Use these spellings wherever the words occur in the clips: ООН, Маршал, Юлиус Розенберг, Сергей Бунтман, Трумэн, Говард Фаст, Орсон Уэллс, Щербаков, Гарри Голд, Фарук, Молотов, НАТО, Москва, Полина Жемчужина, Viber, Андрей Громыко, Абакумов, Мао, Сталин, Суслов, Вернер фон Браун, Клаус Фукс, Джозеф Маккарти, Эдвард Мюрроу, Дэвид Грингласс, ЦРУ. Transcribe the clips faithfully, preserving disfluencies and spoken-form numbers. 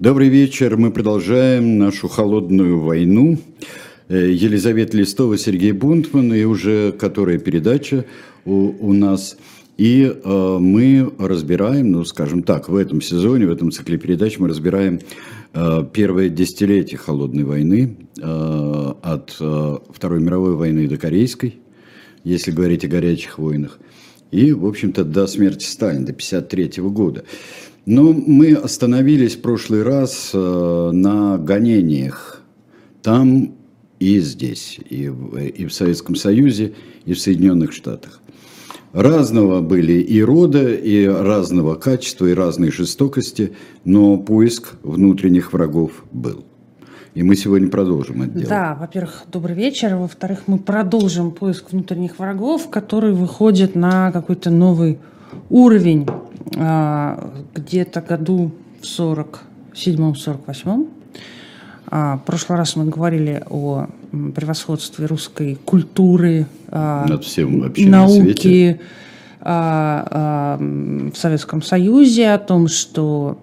Добрый вечер. Мы продолжаем нашу холодную войну. Елизавета Листова, Сергей Бунтман, и уже которая передача у, у нас. И э, мы разбираем, ну, скажем так, в этом сезоне, в этом цикле передач мы разбираем э, первое десятилетие холодной войны, э, от э, Второй мировой войны до Корейской, если говорить о горячих войнах, и, в общем-то, до смерти Сталина, до тысяча девятьсот пятьдесят третьего года. Но мы остановились в прошлый раз э, на гонениях там и здесь, и в, и в Советском Союзе, и в Соединенных Штатах. Разного были и рода, и разного качества, и разной жестокости, но поиск внутренних врагов был. И мы сегодня продолжим это дело. Да, во-первых, добрый вечер. Во-вторых, мы продолжим поиск внутренних врагов, который выходит на какой-то новый уровень где-то году в сорок седьмом — сорок восьмом. В прошлый раз мы говорили о превосходстве русской культуры, над всем вообще науки в Советском Союзе, о том, что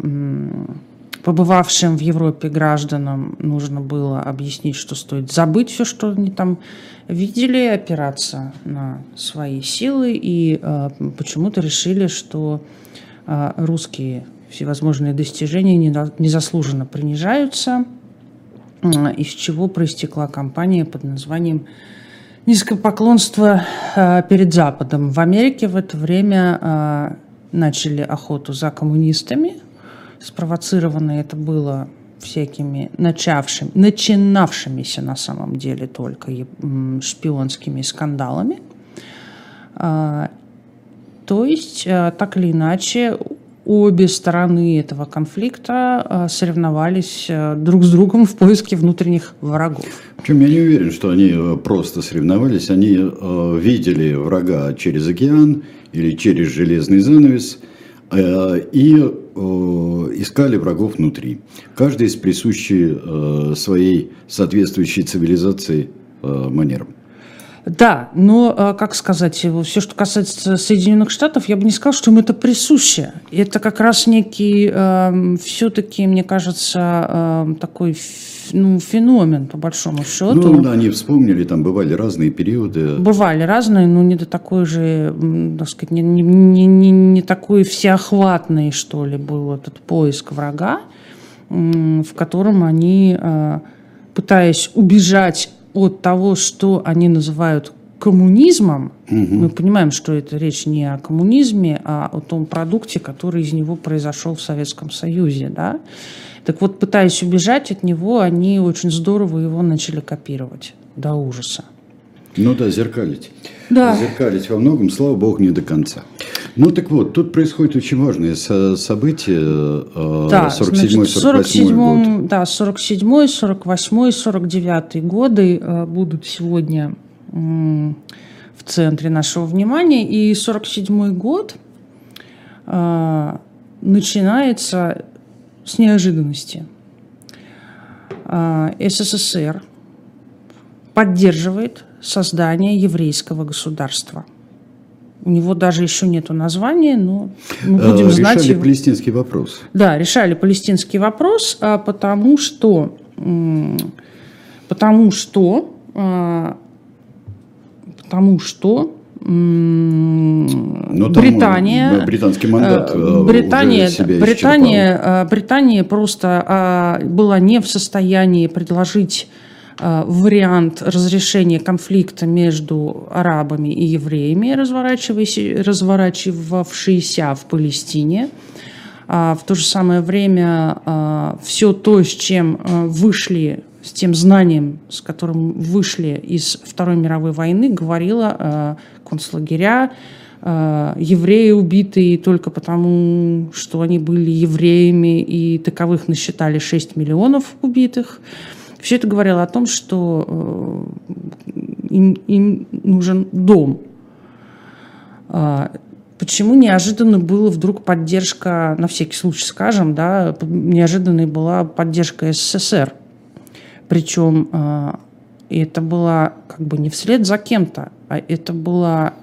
побывавшим в Европе гражданам нужно было объяснить, что стоит забыть все, что они там видели, опираться на свои силы, и почему-то решили, что русские всевозможные достижения незаслуженно принижаются, из чего проистекла кампания под названием «Низкопоклонство перед Западом». В Америке в это время начали охоту за коммунистами. Спровоцировано это было всякими начавшими, начинавшимися на самом деле только шпионскими скандалами. То есть, так или иначе, обе стороны этого конфликта соревновались друг с другом в поиске внутренних врагов. Причем я не уверен, что они просто соревновались. Они видели врага через океан или через железный занавес и искали врагов внутри. Каждый из присущих своей соответствующей цивилизации манерам. Да, но, как сказать, все, что касается Соединенных Штатов, я бы не сказал, что им это присуще. Это как раз некий, э, все-таки, мне кажется, э, такой, ну, феномен, по большому счету. Ну, да, они вспомнили, там бывали разные периоды. Бывали разные, но не до такой же, так сказать, не, не, не, не такой всеохватный, что ли, был этот поиск врага, в котором они, пытаясь убежать от того, что они называют коммунизмом, угу. Мы понимаем, что это речь не о коммунизме, а о том продукте, который из него произошел в Советском Союзе. Да? Так вот, пытаясь убежать от него, они очень здорово его начали копировать до ужаса. Ну да, зеркалить. Да. Зеркалить во многом, слава богу, не до конца. Ну так вот, тут происходит очень важное событие, да, сорок седьмой — сорок восьмой год. Да, сорок седьмой, сорок восьмой, сорок девятый годы будут сегодня в центре нашего внимания. И сорок седьмой год начинается с неожиданности. СССР поддерживает создание еврейского государства. У него даже еще нету названия, но мы будем знать. Решали его. Палестинский вопрос. Да, решали палестинский вопрос, потому что, потому что, потому что Британия, британский мандат, Британия, Британия, Британия просто была не в состоянии предложить вариант разрешения конфликта между арабами и евреями, разворачивавшийся в Палестине. В то же самое время все то, с чем вышли, с тем знанием, с которым вышли из Второй мировой войны, говорило концлагеря, евреи, убитые только потому, что они были евреями, и таковых насчитали шесть миллионов убитых. Все это говорило о том, что им, им нужен дом. Почему неожиданно была вдруг поддержка, на всякий случай скажем, да, неожиданной была поддержка СССР. Причем это была как бы не вслед за кем-то, а это была,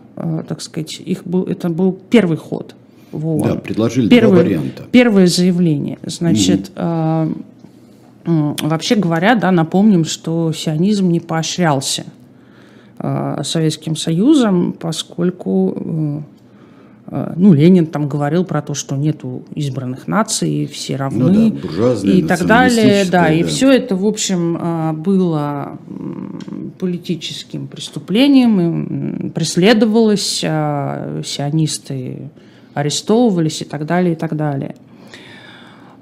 так сказать, их был, это был первый ход. в ООН. Да, предложили первые, два варианта. Первое заявление. Значит, mm. э, вообще говоря, да, напомним, что сионизм не поощрялся э, Советским Союзом, поскольку... Э, Ну, Ленин там говорил про то, что нету избранных наций, все равны, ну да, буржуазные, и так далее. Да, да. И все это, в общем, было политическим преступлением, преследовалось, сионисты арестовывались и так далее, и так далее.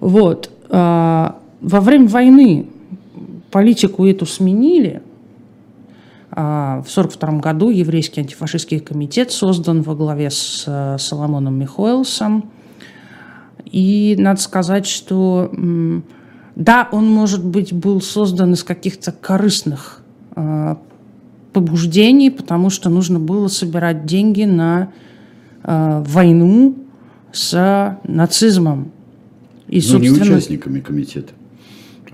Вот. Во время войны политику эту сменили. В сорок втором году еврейский антифашистский комитет создан во главе с Соломоном Михоэлсом. И надо сказать, что да, он, может быть, был создан из каких-то корыстных побуждений, потому что нужно было собирать деньги на войну с нацизмом. И, собственно... Но не участниками комитета.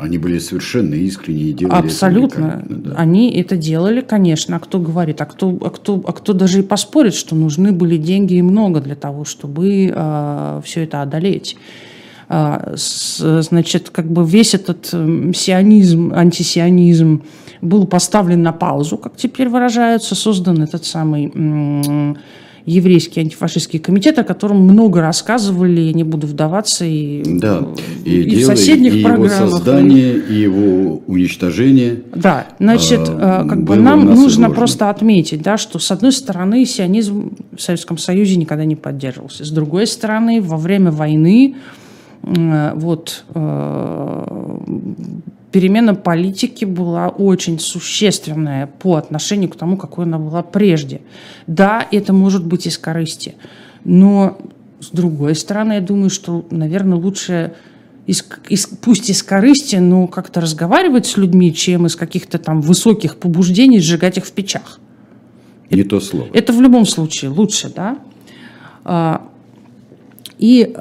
Они были совершенно искренни и делали абсолютно. Это да. Они это делали, конечно. А кто говорит, а кто, а кто, а кто даже и поспорит, что нужны были деньги и много для того, чтобы э, все это одолеть. Э, с, значит, как бы весь этот сионизм, антисионизм был поставлен на паузу, как теперь выражаются, создан этот самый э, еврейский антифашистский комитет, о котором много рассказывали, я не буду вдаваться, и, да, и, и дело, в соседних и программах. Его создание, и его уничтожение. Да, значит, а, как бы нам нужно изложено. Просто отметить, да, что с одной стороны сионизм в Советском Союзе никогда не поддерживался, с другой стороны во время войны вот, перемена политики была очень существенная по отношению к тому, какой она была прежде. Да, это может быть из корысти, но с другой стороны, я думаю, что, наверное, лучше из, из, пусть из корысти, но как-то разговаривать с людьми, чем из каких-то там высоких побуждений сжигать их в печах. Не это, то слово. Это в любом случае лучше, да? И,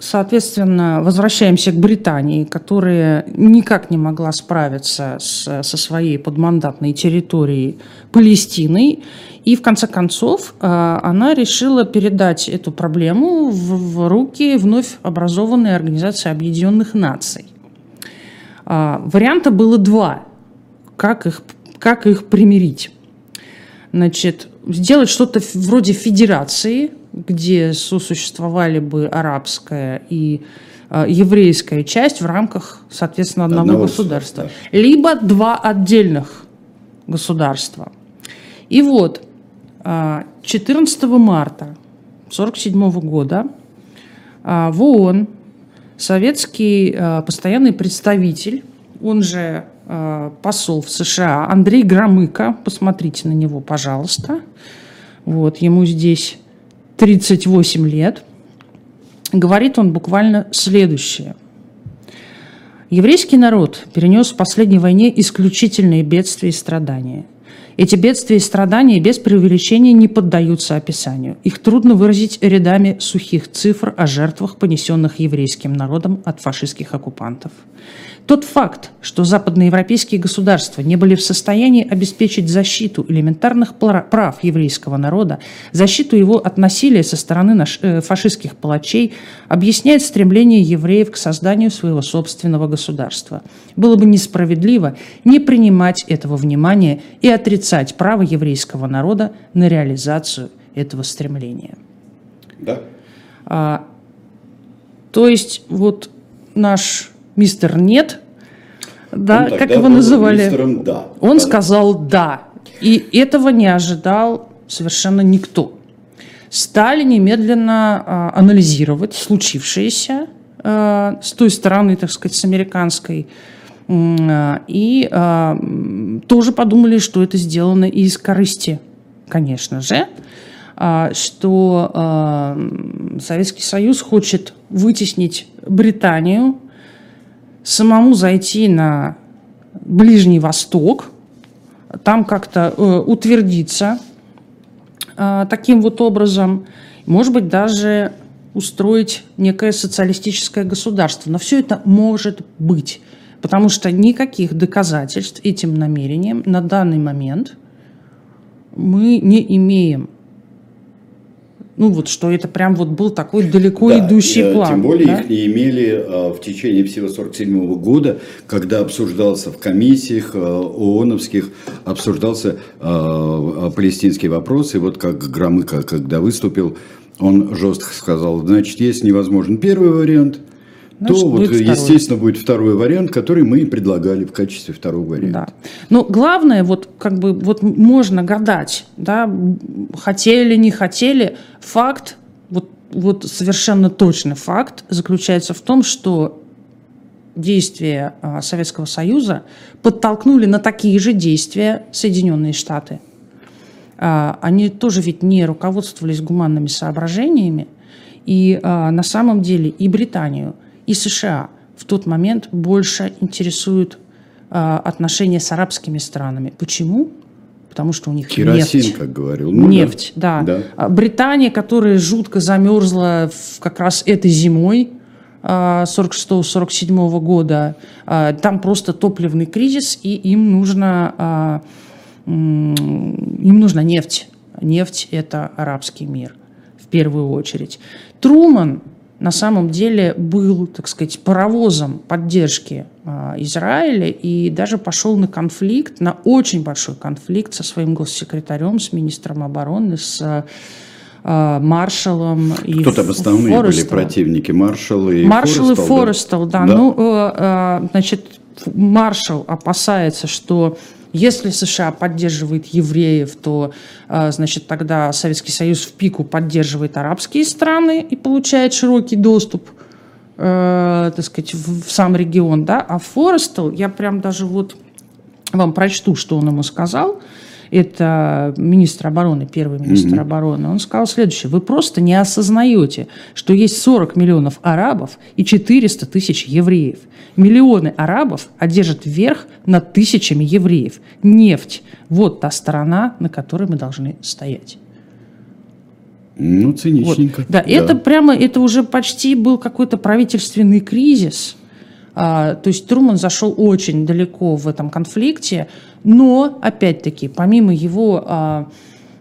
соответственно, возвращаемся к Британии, которая никак не могла справиться с, со своей подмандатной территорией Палестиной. И, в конце концов, она решила передать эту проблему в, в руки вновь образованной Организации Объединенных Наций. Варианта было два, как их, как их примирить. Значит, сделать что-то вроде федерации, где сосуществовали бы арабская и э, еврейская часть в рамках, соответственно, одного, одного государства. Да. Либо два отдельных государства. И вот э, четырнадцатого марта тысяча девятьсот сорок седьмого года э, в ООН советский э, постоянный представитель, он же э, посол в США, Андрей Громыко, посмотрите на него, пожалуйста. Вот, ему здесь... тридцать восемь лет, говорит он буквально следующее. Еврейский народ перенес в последней войне исключительные бедствия и страдания. Эти бедствия и страдания без преувеличения не поддаются описанию. Их трудно выразить рядами сухих цифр о жертвах, понесенных еврейским народом от фашистских оккупантов. Тот факт, что западноевропейские государства не были в состоянии обеспечить защиту элементарных прав еврейского народа, защиту его от насилия со стороны фашистских палачей, объясняет стремление евреев к созданию своего собственного государства. Было бы несправедливо не принимать этого внимания и отрицать право еврейского народа на реализацию этого стремления. Да. А, то есть вот наш... Мистер «нет», да, как его называли, да. Он сказал «да». И этого не ожидал совершенно никто. Стали немедленно э, анализировать случившееся э, с той стороны, так сказать, с американской. Э, и э, тоже подумали, что это сделано из корысти, конечно же. Э, что э, Советский Союз хочет вытеснить Британию, самому зайти на Ближний Восток, там как-то э, утвердиться э, таким вот образом, может быть, даже устроить некое социалистическое государство. Но все это может быть, потому что никаких доказательств этим намерениям на данный момент мы не имеем. Ну вот, что это прям вот был такой далеко да, идущий э, план. Тем более да? их не имели э, в течение всего сорок седьмого года, когда обсуждался в комиссиях э, ООНовских, обсуждался э, палестинский вопрос. И вот как Громыко, когда выступил, он жестко сказал, значит, если невозможен первый вариант, значит, то вот, второй. естественно, будет второй вариант, который мы и предлагали в качестве второго варианта. Да. Но главное, вот как бы вот можно гадать, да, хотели, не хотели. Факт, вот, вот совершенно точно факт заключается в том, что действия Советского Союза подтолкнули на такие же действия Соединенные Штаты. Они тоже ведь не руководствовались гуманными соображениями. И на самом деле и Британию, и США в тот момент больше интересуют а, отношения с арабскими странами. Почему? Потому что у них Керосин, нефть. как говорил. Ну, нефть, да. да. да. Британия, которая жутко замерзла в, как раз этой зимой а, сорок шестого — сорок седьмого года, а, там просто топливный кризис, и им нужно, а, им нужна нефть. Нефть – это арабский мир в первую очередь. Трумэн на самом деле был, так сказать, паровозом поддержки а, Израиля и даже пошел на конфликт, на очень большой конфликт со своим госсекретарем, с министром обороны, с а, Маршалом и Кто там основные Форрестолом. были противники? Маршал и Маршал Форрестол? и Форрестол, да. да. Ну, а, значит, Маршал опасается, что если США поддерживает евреев, то, значит, тогда Советский Союз в пику поддерживает арабские страны и получает широкий доступ, э, так сказать, в сам регион. Да? А Форрестол, я прям даже вот вам прочту, что он ему сказал. Это министр обороны, первый министр mm-hmm. обороны. Он сказал следующее. Вы просто не осознаете, что есть сорок миллионов арабов и четыреста тысяч евреев. Миллионы арабов одержат верх над тысячами евреев. Нефть – вот та сторона, на которой мы должны стоять. Ну, циничненько. Вот. Да, да, это прямо, это уже почти был какой-то правительственный кризис. А, то есть Трумэн зашел очень далеко в этом конфликте, но, опять-таки, помимо его а,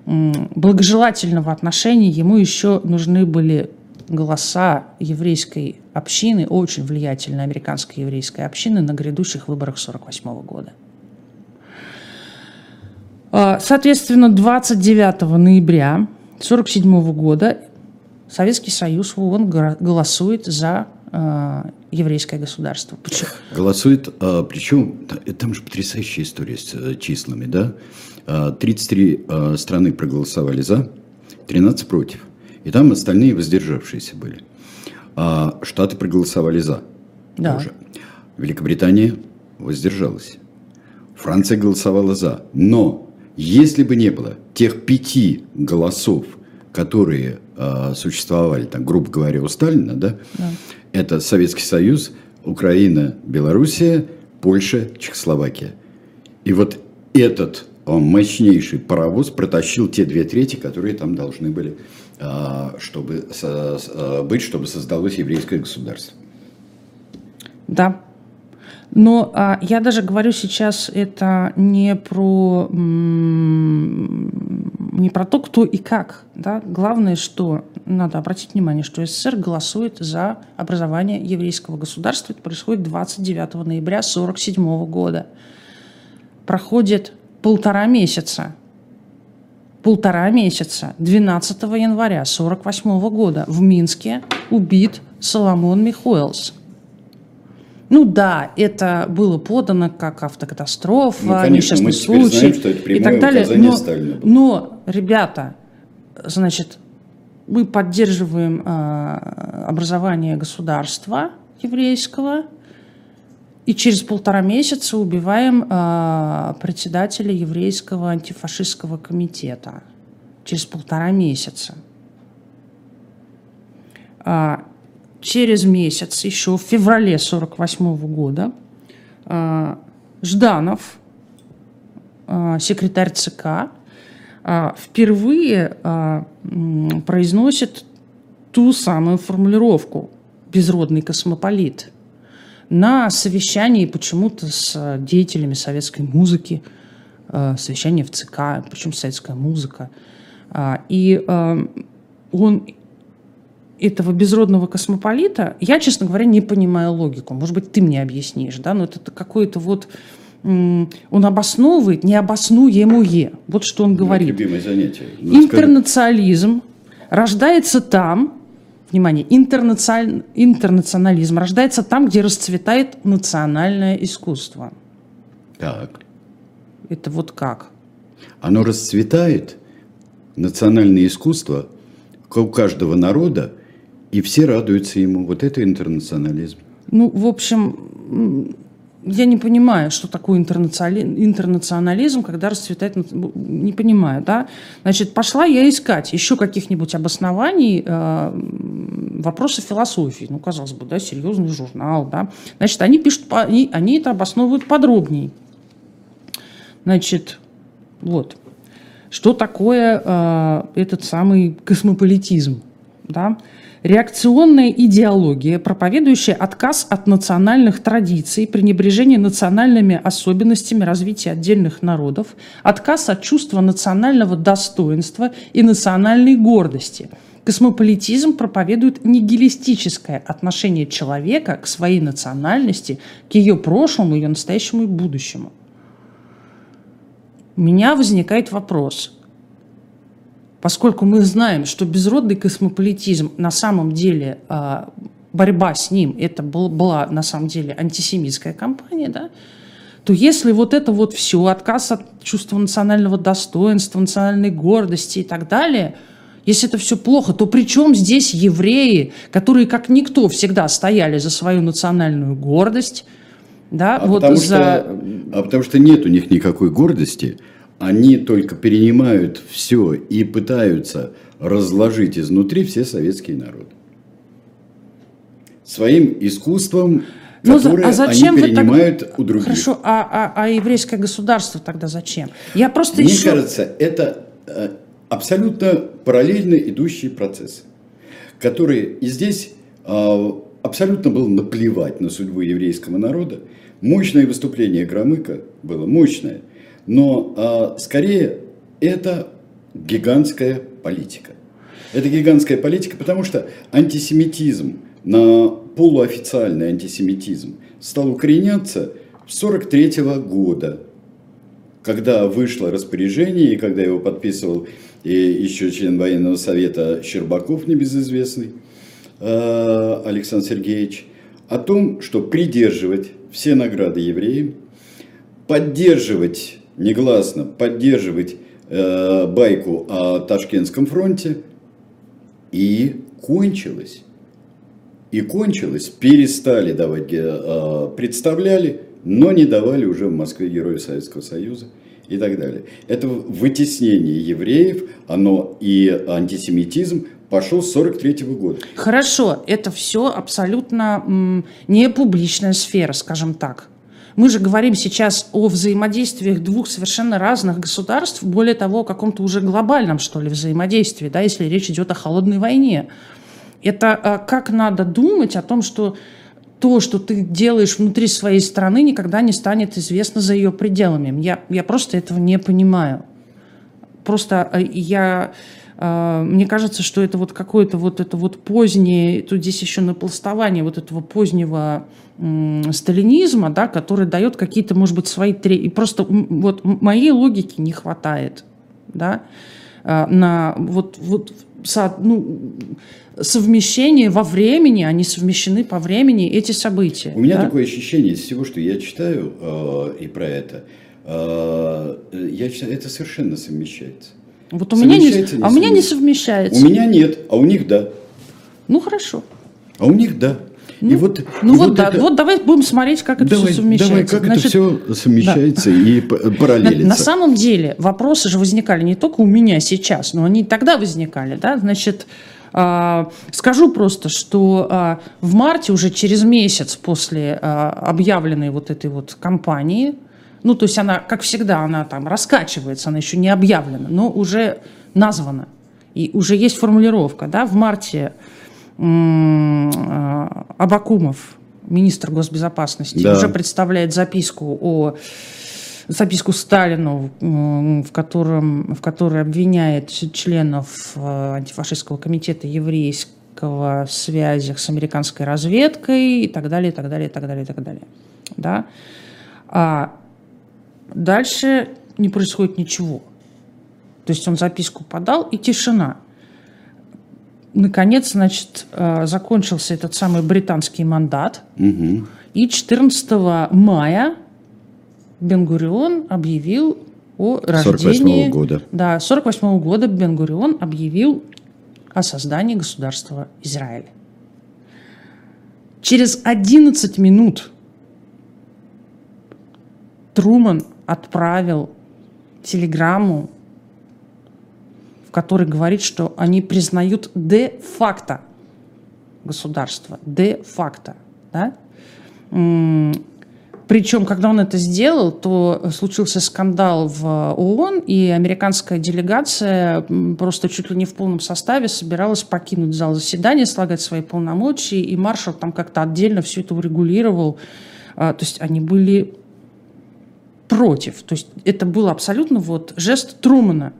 благожелательного отношения, ему еще нужны были голоса еврейской общины, очень влиятельной американской еврейской общины на грядущих выборах сорок восьмого года. А, соответственно, двадцать девятого ноября сорок седьмого года Советский Союз в ООН голосует за еврейское государство. Почему? Голосует, а, причем там же потрясающая история с а, числами, да? А, тридцать три а, страны проголосовали за, тринадцать против. И там остальные воздержавшиеся были. А, Штаты проголосовали за. Да. Уже. Великобритания воздержалась. Франция голосовала за. Но если бы не было тех пяти голосов, которые э, существовали, там, грубо говоря, у Сталина, да? Да. Это Советский Союз, Украина, Белоруссия, Польша, Чехословакия. И вот этот он, мощнейший паровоз протащил те две трети, которые там должны были э, чтобы, со, э, быть, чтобы создалось еврейское государство. Да. Но а, я даже говорю сейчас это не про, м- не про то, кто и как. Да? Главное, что надо обратить внимание, что СССР голосует за образование еврейского государства. Это происходит двадцать девятого ноября сорок седьмого года. Проходит полтора месяца. Полтора месяца. двенадцатого января сорок восьмого года в Минске убит Соломон Михоэлс. Ну да, это было подано как автокатастрофа, ну, конечно, несчастный случай знаем, что это прямое и так далее. Но, Сталина было. но, ребята, значит, мы поддерживаем э, образование государства еврейского и через полтора месяца убиваем э, председателя еврейского антифашистского комитета. Через полтора месяца. А, Через месяц, еще в феврале сорок восьмого года, Жданов, секретарь ЦК, впервые произносит ту самую формулировку «безродный космополит» на совещании почему-то с деятелями советской музыки, совещание в ЦК, причем советская музыка. И он этого безродного космополита, я, честно говоря, не понимаю логику. Может быть, ты мне объяснишь, да? Но это какой-то вот... Он обосновывает необоснуемое. Вот что он говорит. Любимое занятие. Интернационализм рождается там... Внимание, интернацион... интернационализм рождается там, где расцветает национальное искусство. Так. Это вот как? Оно расцветает, национальное искусство, у каждого народа, и все радуются ему. Вот это интернационализм. Ну, в общем, я не понимаю, что такое интернационализм, когда расцветает... Не понимаю, да? Значит, пошла я искать еще каких-нибудь обоснований, э, вопросы философии. Ну, казалось бы, да, серьезный журнал, да? Значит, они пишут, они, они это обосновывают подробнее. Значит, вот... Что такое э, этот самый космополитизм? Да? Реакционная идеология, проповедующая отказ от национальных традиций, пренебрежение национальными особенностями развития отдельных народов, отказ от чувства национального достоинства и национальной гордости. Космополитизм проповедует нигилистическое отношение человека к своей национальности, к ее прошлому, ее настоящему и будущему. У меня возникает вопрос, поскольку мы знаем, что безродный космополитизм, на самом деле борьба с ним, это была на самом деле антисемитская кампания, да? То если вот это вот все, отказ от чувства национального достоинства, национальной гордости и так далее, если это все плохо, то при чем здесь евреи, которые как никто всегда стояли за свою национальную гордость? Да, а, вот потому за... что, а потому что нет у них никакой гордости, они только перенимают все и пытаются разложить изнутри все советские народы. Своим искусством, ну, которое а зачем они перенимают так... у других. Хорошо, а, а, а еврейское государство тогда зачем? Я просто Мне еще... кажется, это абсолютно параллельно идущие процессы, которые и здесь... Абсолютно было наплевать на судьбу еврейского народа. Мощное выступление Громыко было мощное, но а, скорее это гигантская политика. Это гигантская политика, потому что антисемитизм, на полуофициальный антисемитизм стал укореняться с сорок третьего года, когда вышло распоряжение, и когда его подписывал и еще член военного совета Щербаков, небезызвестный, Александр Сергеевич, о том, что придерживать все награды евреям, поддерживать, негласно поддерживать э, байку о Ташкентском фронте, и кончилось. И кончилось, перестали давать, э, представляли, но не давали уже в Москве Героев Советского Союза и так далее. Это вытеснение евреев, оно и антисемитизм, пошел с сорок третьего года. Хорошо, это все абсолютно м, не публичная сфера, скажем так. Мы же говорим сейчас о взаимодействиях двух совершенно разных государств, более того, о каком-то уже глобальном, что ли, взаимодействии, да, если речь идет о холодной войне. Это а, как надо думать о том, что то, что ты делаешь внутри своей страны, никогда не станет известно за ее пределами. Я, я просто этого не понимаю. Просто я... Мне кажется, что это вот какое-то вот это вот позднее, тут здесь еще напластование вот этого позднего м, сталинизма, да, который дает какие-то, может быть, свои три. И просто вот моей логики не хватает, да, на вот, вот со, ну, совмещение во времени, они совмещены по времени, эти события. У меня да? такое ощущение из всего, что я читаю э, и про это, э, я читаю, это совершенно совмещается. Вот у меня не, а у меня не совмещается. У меня нет, а у них да. Ну хорошо. А у них да. Ну, и вот, ну и вот, вот, да, это... вот давай будем смотреть, как это давай, все совмещается. Давай, как Значит, это все совмещается да. и параллелится. На, на самом деле вопросы же возникали не только у меня сейчас, но они и тогда возникали. Да? Значит, э, скажу просто, что э, в марте, уже через месяц после э, объявленной вот этой вот кампании, ну, то есть она, как всегда, она там раскачивается, она еще не объявлена, но уже названа. И уже есть формулировка, да, в марте м- м- Абакумов, министр госбезопасности, да. уже представляет записку о записку Сталину, в, котором, в которой обвиняет членов антифашистского комитета еврейского в связях с американской разведкой и так далее, и так далее, и так далее, и так далее. Да? А дальше не происходит ничего. То есть он записку подал, и тишина. Наконец, значит, закончился этот самый британский мандат. Угу. И четырнадцатого мая Бен-Гурион объявил о рождении... сорок восьмого года. Да, сорок восьмого года Бен-Гурион объявил о создании государства Израиль. Через одиннадцать минут Трумэн отправил телеграмму, в которой говорит, что они признают де-факто государство. Де-факто. Да? Причем, когда он это сделал, то случился скандал в ООН, и американская делегация просто чуть ли не в полном составе собиралась покинуть зал заседания, слагать свои полномочия, и Маршалл там как-то отдельно все это урегулировал. То есть они были против. То есть это был абсолютно вот жест Трумэна.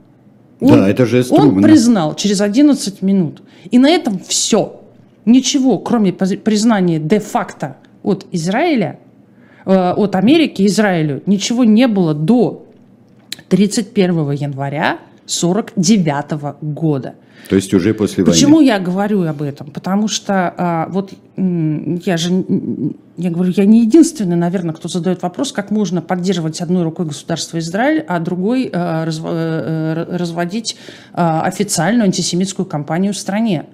Он, да, это жест он Трумэна. Признал через одиннадцать минут. И на этом все. Ничего, кроме признания де-факто от Израиля, от Америки Израилю, ничего не было до тридцать первого января сорок девятого года. То есть уже после войны. Почему я говорю об этом? Потому что а, вот я же я говорю, я не единственный, наверное, кто задает вопрос, как можно поддерживать одной рукой государство Израиль, а другой а, разв, а, разводить а, официальную антисемитскую кампанию в стране.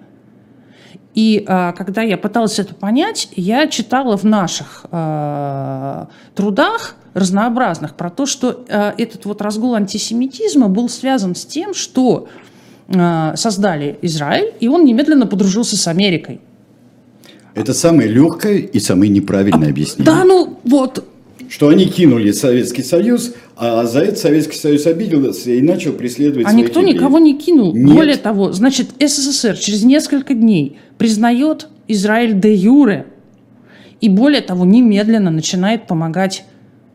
И а, когда я пыталась это понять, я читала в наших а, трудах разнообразных про то, что а, этот вот разгул антисемитизма был связан с тем, что а, создали Израиль, и он немедленно подружился с Америкой. Это самое легкое и самое неправильное а, объяснение. Да, ну вот. Что они кинули Советский Союз, а за это Советский Союз обиделся и начал преследовать. А никто евреев. Никого не кинул. Нет. Более того, значит, СССР через несколько дней признает Израиль де юре и, более того, немедленно начинает помогать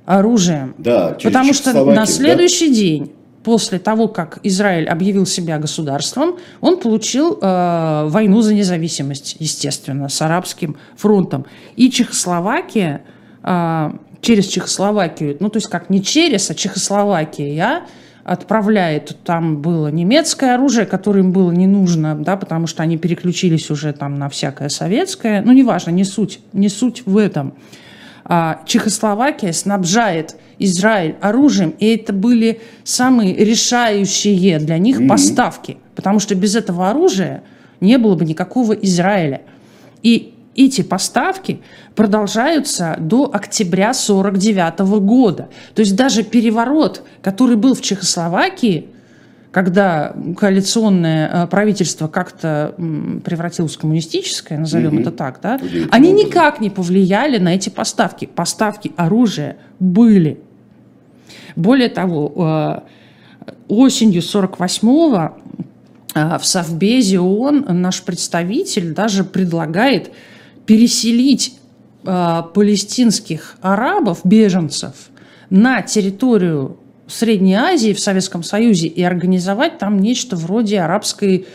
оружием. Да, через Потому что на следующий да? день, после того, как Израиль объявил себя государством, он получил э, войну за независимость, естественно, с Арабским фронтом. И Чехословакия... Э, через Чехословакию, ну то есть как не через, а Чехословакия отправляет, там было немецкое оружие, которое им было не нужно, да, потому что они переключились уже там на всякое советское, ну неважно, не суть, не суть в этом. Чехословакия снабжает Израиль оружием, и это были самые решающие для них mm-hmm. поставки, потому что без этого оружия не было бы никакого Израиля. И эти поставки продолжаются до октября сорок девятого года. То есть даже переворот, который был в Чехословакии, когда коалиционное правительство как-то превратилось в коммунистическое, назовем mm-hmm. это так, да, они никак не повлияли на эти поставки. Поставки оружия были. Более того, осенью сорок восьмого в Совбезе ООН наш представитель даже предлагает переселить э, палестинских арабов, беженцев, на территорию Средней Азии в Советском Союзе и организовать там нечто вроде арабской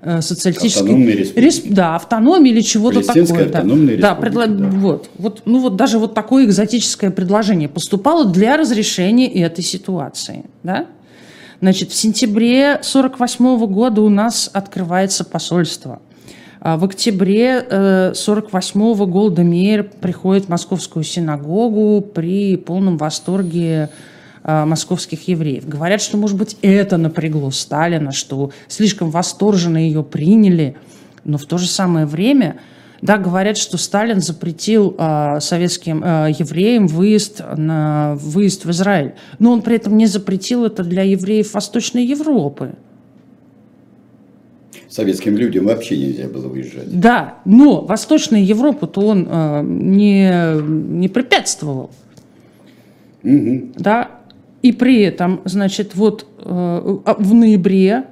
э, социалистической... Респ... Да, автономии или чего-то такое. Да. Да, предло... да. Вот, вот, ну вот даже вот такое экзотическое предложение поступало для разрешения этой ситуации. Да? Значит, в сентябре сорок восьмого года у нас открывается посольство. В октябре сорок восьмого Голда Меир приходит в Московскую синагогу при полном восторге московских евреев. Говорят, что, может быть, это напрягло Сталина, что слишком восторженно ее приняли. Но в то же самое время, да, говорят, что Сталин запретил советским евреям выезд, на, выезд в Израиль. Но он при этом не запретил это для евреев Восточной Европы. Советским людям вообще нельзя было выезжать. Да, но Восточную Европу-то он э, не, не препятствовал. Угу. Да? И при этом, значит, вот э, в ноябре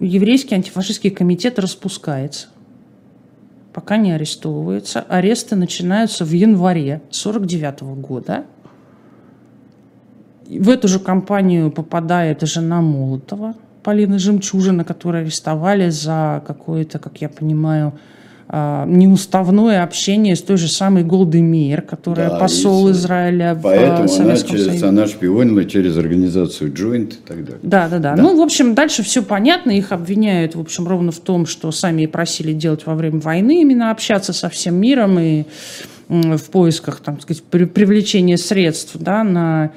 еврейский антифашистский комитет распускается. Пока не арестовывается. Аресты начинаются в январе сорок девятого года. В эту же компанию попадает жена Молотова, Полина Жемчужина, которую арестовали за какое-то, как я понимаю, неуставное общение с той же самой Голдой Меир, которая да, посол Израиля в Советском Союзе. Поэтому она шпионила через организацию Джойнт и так далее. Да, да, да, да. Ну, в общем, дальше все понятно. Их обвиняют, в общем, ровно в том, что сами и просили делать во время войны, именно общаться со всем миром и в поисках, там, так сказать, привлечения средств, да, на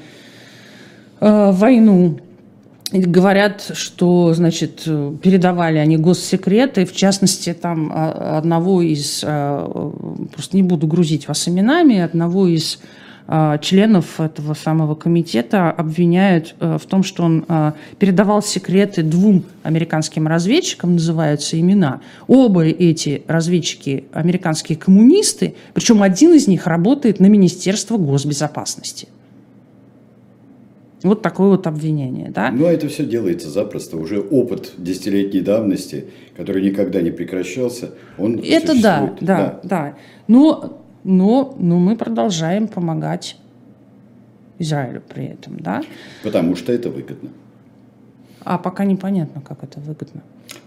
э, войну. Говорят, что, значит, передавали они госсекреты, в частности, там одного из, просто не буду грузить вас именами, одного из членов этого самого комитета обвиняют в том, что он передавал секреты двум американским разведчикам, называются имена. Оба эти разведчики американские коммунисты, причем один из них работает на Министерство госбезопасности. Вот такое вот обвинение, да? Ну, это все делается запросто. Уже опыт десятилетней давности, который никогда не прекращался, он это существует. Да, да, да, да. Но, но, но мы продолжаем помогать Израилю при этом, да? Потому что это выгодно. А пока непонятно, как это выгодно.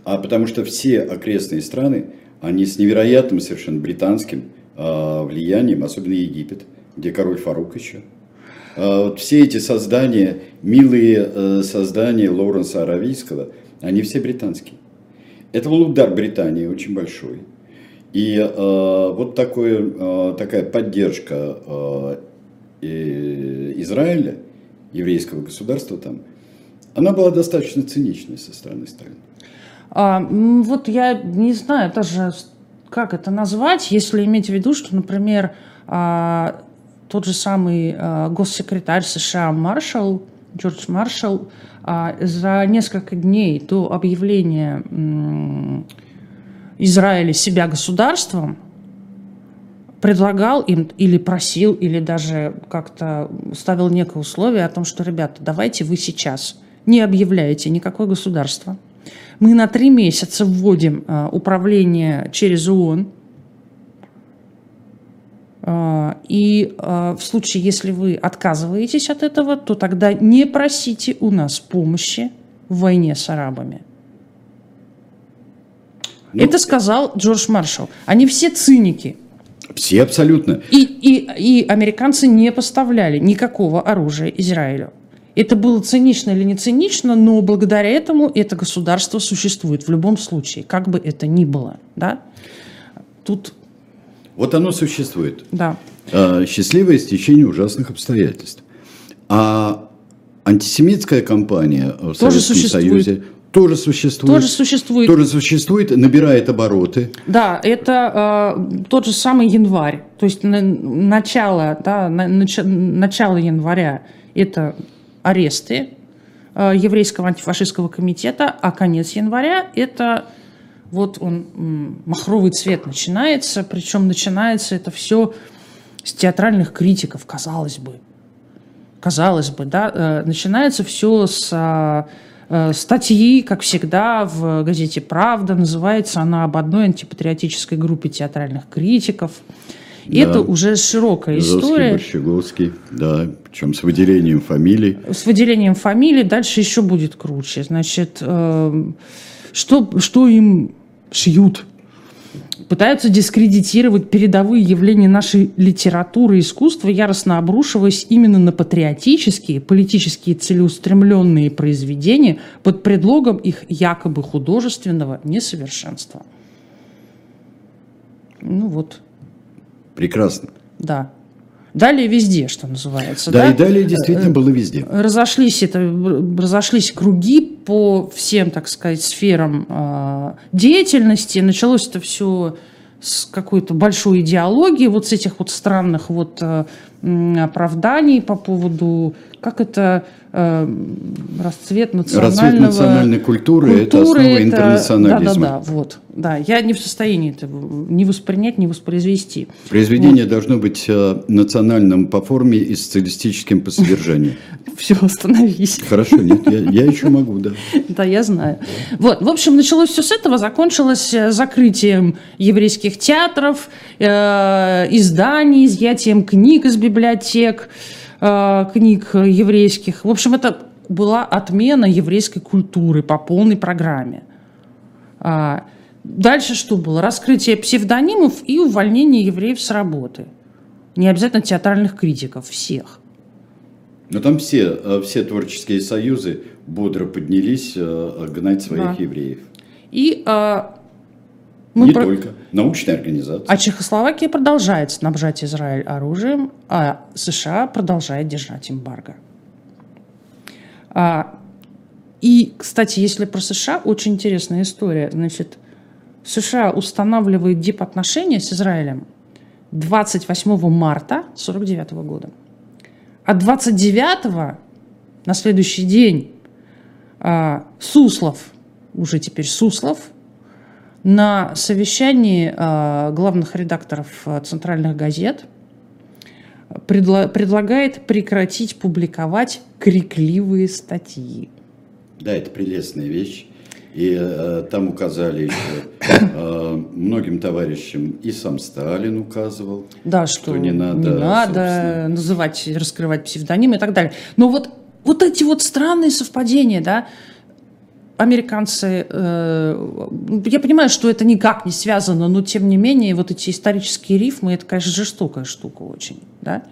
А потому что все окрестные страны, они с невероятным совершенно британским э, влиянием, особенно Египет, где король Фарук еще. Все эти создания, милые создания Лоуренса Аравийского, они все британские. Это был удар Британии очень большой. И э, вот такое, э, такая поддержка э, Израиля, еврейского государства там, она была достаточно циничной со стороны Сталина. А, вот я не знаю даже, как это назвать, если иметь в виду, что, например, э, тот же самый госсекретарь США Маршалл, Джордж Маршалл, за несколько дней до объявления Израиля себя государством предлагал им или просил, или даже как-то ставил некое условие о том, что, ребята, давайте вы сейчас не объявляете никакое государство. Мы на три месяца вводим управление через ООН. И в случае, если вы отказываетесь от этого, то тогда не просите у нас помощи в войне с арабами. Ну, это сказал Джордж Маршалл. Они все циники. Все абсолютно. И, и, и американцы не поставляли никакого оружия Израилю. Это было цинично или не цинично, но благодаря этому это государство существует в любом случае, как бы это ни было. Да? Тут... Вот оно существует. Да. Счастливое стечение ужасных обстоятельств. А антисемитская кампания в тоже Советском существует. Союзе тоже существует, тоже существует. Тоже существует, набирает обороты. Да, это э, тот же самый январь. То есть на, начало, да, на, нач, начало января это аресты э, Еврейского антифашистского комитета, а конец января это... Вот он, махровый цвет начинается, причем начинается это все с театральных критиков, казалось бы. Казалось бы, да, начинается все с статьи, как всегда, в газете «Правда». Называется она об одной антипатриотической группе театральных критиков. И да. Это уже широкая история. Жозский, Борщеговский, да, причем с выделением фамилий. С выделением фамилий, дальше еще будет круче. Значит, что, что им... шьют, пытаются дискредитировать передовые явления нашей литературы и искусства, яростно обрушиваясь именно на патриотические, политически целеустремленные произведения под предлогом их якобы художественного несовершенства. Ну вот. Прекрасно. Да. Далее везде, что называется. Да, да? И далее действительно было везде. Разошлись, это, разошлись круги по всем, так сказать, сферам э, деятельности. Началось это все с какой-то большой идеологии, вот с этих вот странных вот э, оправданий по поводу, как это, э, расцвет национального... Расцвет национальной культуры, культуры это основа это... интернационализма. Да, да, да, вот. Да, я не в состоянии это ни воспринять, ни воспроизвести. Произведение вот. Должно быть национальным по форме и социалистическим по содержанию. Все, остановись. Хорошо, нет, я еще могу, да. Да, я знаю. Вот, в общем, началось все с этого, закончилось закрытием еврейских театров, изданий, изъятием книг из библиотек. э, книг еврейских. В общем, это была отмена еврейской культуры по полной программе. А дальше что было? Раскрытие псевдонимов и увольнение евреев с работы. Не обязательно театральных критиков, всех. Но там все, все творческие союзы бодро поднялись гнать своих да. евреев. И, а, мы Не про... только. Научная организация. А Чехословакия продолжает снабжать Израиль оружием, а США продолжает держать эмбарго. А, и, кстати, если про США, очень интересная история. Значит, США устанавливает дипотношения с Израилем двадцать восьмого марта тысяча девятьсот сорок девятого года. А двадцать девятого, на следующий день, Суслов, уже теперь Суслов, на совещании главных редакторов центральных газет предло- предлагает прекратить публиковать крикливые статьи. Да, это прелестная вещь. И э, там указали еще э, многим товарищам, и сам Сталин указывал, да, что, что не надо, не надо называть, раскрывать псевдонимы и так далее. Но вот, вот эти вот странные совпадения, да, американцы, э, я понимаю, что это никак не связано, но тем не менее вот эти исторические рифмы, это, конечно, жестокая штука очень, да.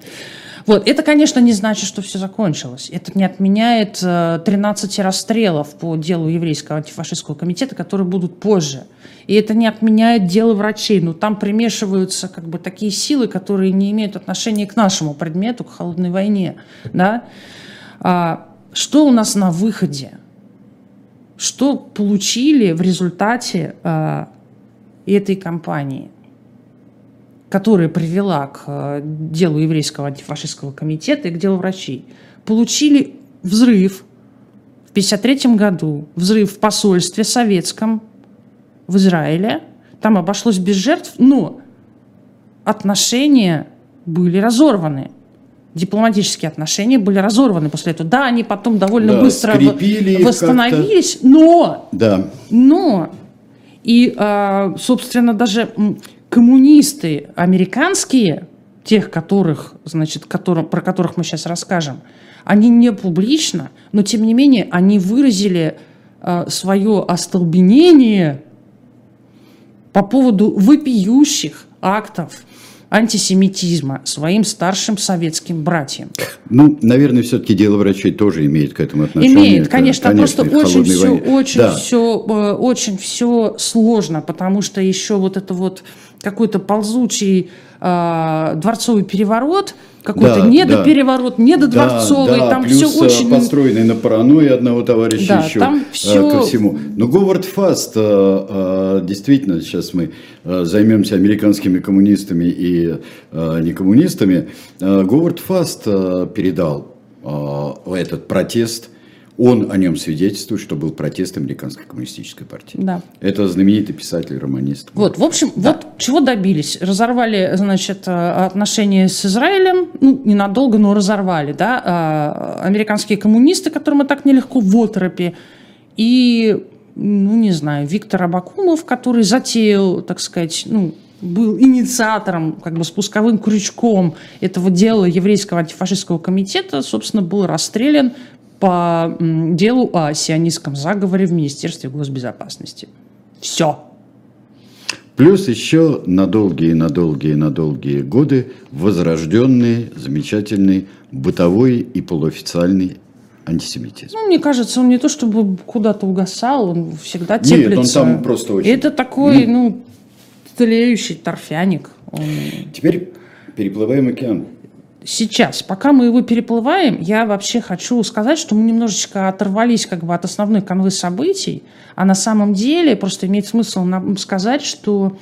Вот. Это, конечно, не значит, что все закончилось. Это не отменяет тринадцать расстрелов по делу еврейского антифашистского комитета, которые будут позже. И это не отменяет дело врачей. Но там примешиваются как бы такие силы, которые не имеют отношения к нашему предмету, к холодной войне. Да? А что у нас на выходе? Что получили в результате а, этой кампании, которая привела к делу еврейского антифашистского комитета и к делу врачей, получили взрыв в тысяча девятьсот пятьдесят третьем году, взрыв в посольстве советском в Израиле. Там обошлось без жертв, но отношения были разорваны. Дипломатические отношения были разорваны после этого. Да, они потом довольно да, быстро скрепили, восстановились, как-то... но... Да. Но... И, собственно, даже... коммунисты американские, тех, которых, значит, которым, про которых мы сейчас расскажем, они не публично, но тем не менее они выразили э, свое остолбенение по поводу вопиющих актов антисемитизма своим старшим советским братьям. Ну, наверное, все-таки дело врачей тоже имеет к этому отношение. Имеет, конечно, конечно просто очень все, очень, да. все, э, очень все сложно, потому что еще вот это вот какой-то ползучий э, дворцовый переворот, какой-то да, недопереворот, да, недодворцовый. Да, там плюс все очень... построенный на паранойи одного товарища да, еще там все... ко всему. Но Говард Фаст, действительно, сейчас мы займемся американскими коммунистами и некоммунистами, Говард Фаст передал этот протест. Он о нем свидетельствует, что был протест Американской коммунистической партии. Да. Это знаменитый писатель-романист. Вот, в общем, да. вот чего добились. Разорвали, значит, отношения с Израилем, ну, ненадолго, но разорвали, да, американские коммунисты, которым и так нелегко в оторопе, и, ну, не знаю, Виктор Абакумов, который затеял, так сказать, ну, был инициатором, как бы спусковым крючком этого дела еврейского антифашистского комитета, собственно, был расстрелян по делу о сионистском заговоре в Министерстве госбезопасности. Все. Плюс еще на долгие-надолгие-надолгие годы возрожденный, замечательный бытовой и полуофициальный антисемитизм. Ну, мне кажется, он не то чтобы куда-то угасал, он всегда теплится. Нет, он там просто очень... Это такой, ну, ну тлеющий торфяник. Он... Теперь переплываем океан. Сейчас, пока мы его переплываем, я вообще хочу сказать, что мы немножечко оторвались как бы от основной канвы событий, а на самом деле просто имеет смысл нам сказать, что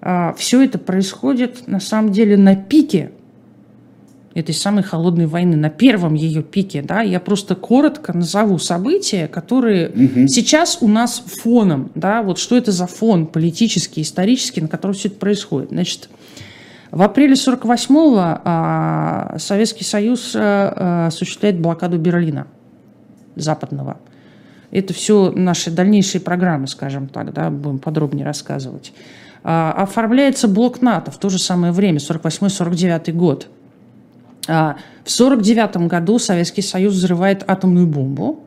э, все это происходит на самом деле на пике этой самой холодной войны, на первом ее пике, да, я просто коротко назову события, которые угу. сейчас у нас фоном, да, вот что это за фон политический, исторический, на котором все это происходит, значит... В апреле сорок восьмого Советский Союз осуществляет блокаду Берлина западного. Это все наши дальнейшие программы, скажем так, да, будем подробнее рассказывать. Оформляется блок НАТО в то же самое время, сорок восьмой сорок девятый год. В сорок девятом году Советский Союз взрывает атомную бомбу,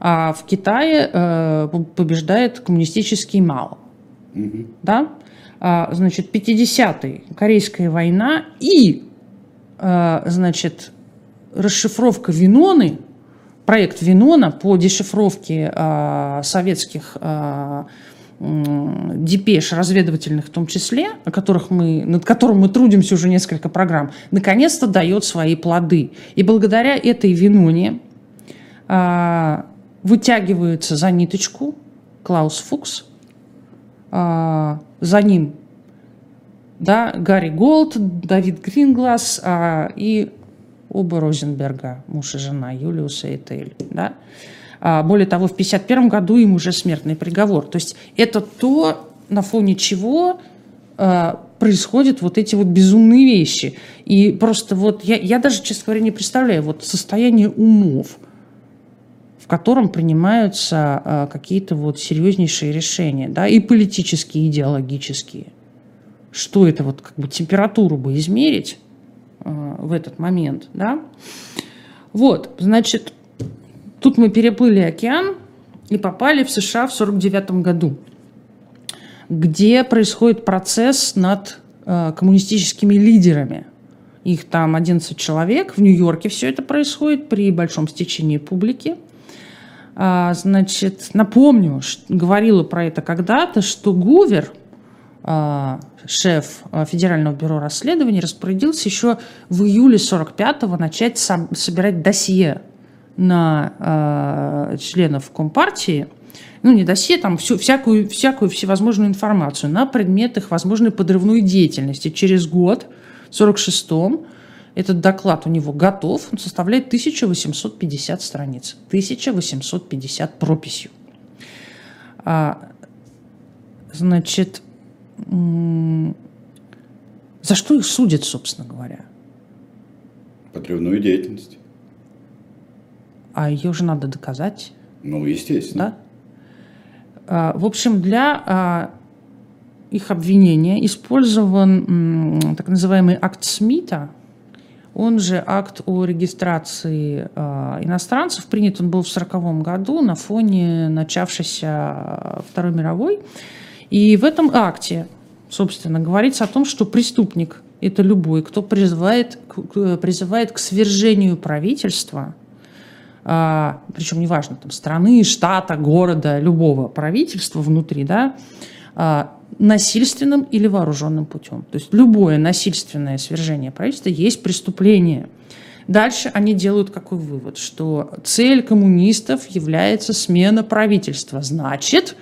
а в Китае побеждает коммунистический Мао. Mm-hmm. Да? Значит, пятидесятый, Корейская война и, значит, расшифровка Веноны, проект Венона по дешифровке советских депеш разведывательных в том числе, о которых мы, над которым мы трудимся уже несколько программ, наконец-то дает свои плоды. И благодаря этой Веноне а, вытягивается за ниточку Клаус Фукс, а, за ним, да, Гарри Голд, Дэвид Грингласс а, и оба Розенберга, муж и жена, Юлиус и Этель, да. Более того, в тысяча девятьсот пятьдесят первом году им уже смертный приговор. То есть это то, на фоне чего э, происходят вот эти вот безумные вещи. И просто вот я, я даже, честно говоря, не представляю вот состояние умов, в котором принимаются э, какие-то вот серьезнейшие решения, да, и политические, и идеологические. Что это вот как бы температуру бы измерить э, в этот момент, да? Вот, значит... Тут мы переплыли океан и попали в США в сорок девятом году, где происходит процесс над э, коммунистическими лидерами. Их там одиннадцать человек. В Нью-Йорке все это происходит при большом стечении публики. А, значит, напомню, что, говорила про это когда-то, что Гувер, э, шеф Федерального бюро расследований, распорядился еще в июле сорок пятого начать сам, собирать досье на э, членов Компартии, ну не досье, там всю, всякую, всякую всевозможную информацию на предмет их возможной подрывной деятельности. Через год, в сорок шестом, этот доклад у него готов, он составляет тысяча восемьсот пятьдесят страниц, тысяча восемьсот пятьдесят прописью. А, значит, м- за что их судят, собственно говоря? Подрывную деятельность. А ее же надо доказать. Ну, естественно. Да? В общем, для их обвинения использован так называемый акт Смита, он же акт о регистрации иностранцев. Принят он был в сороковом году на фоне начавшейся Второй мировой. И в этом акте, собственно, говорится о том, что преступник – это любой, кто призывает, призывает к свержению правительства, причем неважно, там, страны, штата, города, любого правительства внутри, да, насильственным или вооруженным путем. То есть любое насильственное свержение правительства есть преступление. Дальше они делают какой вывод? Что цель коммунистов является смена правительства. Значит,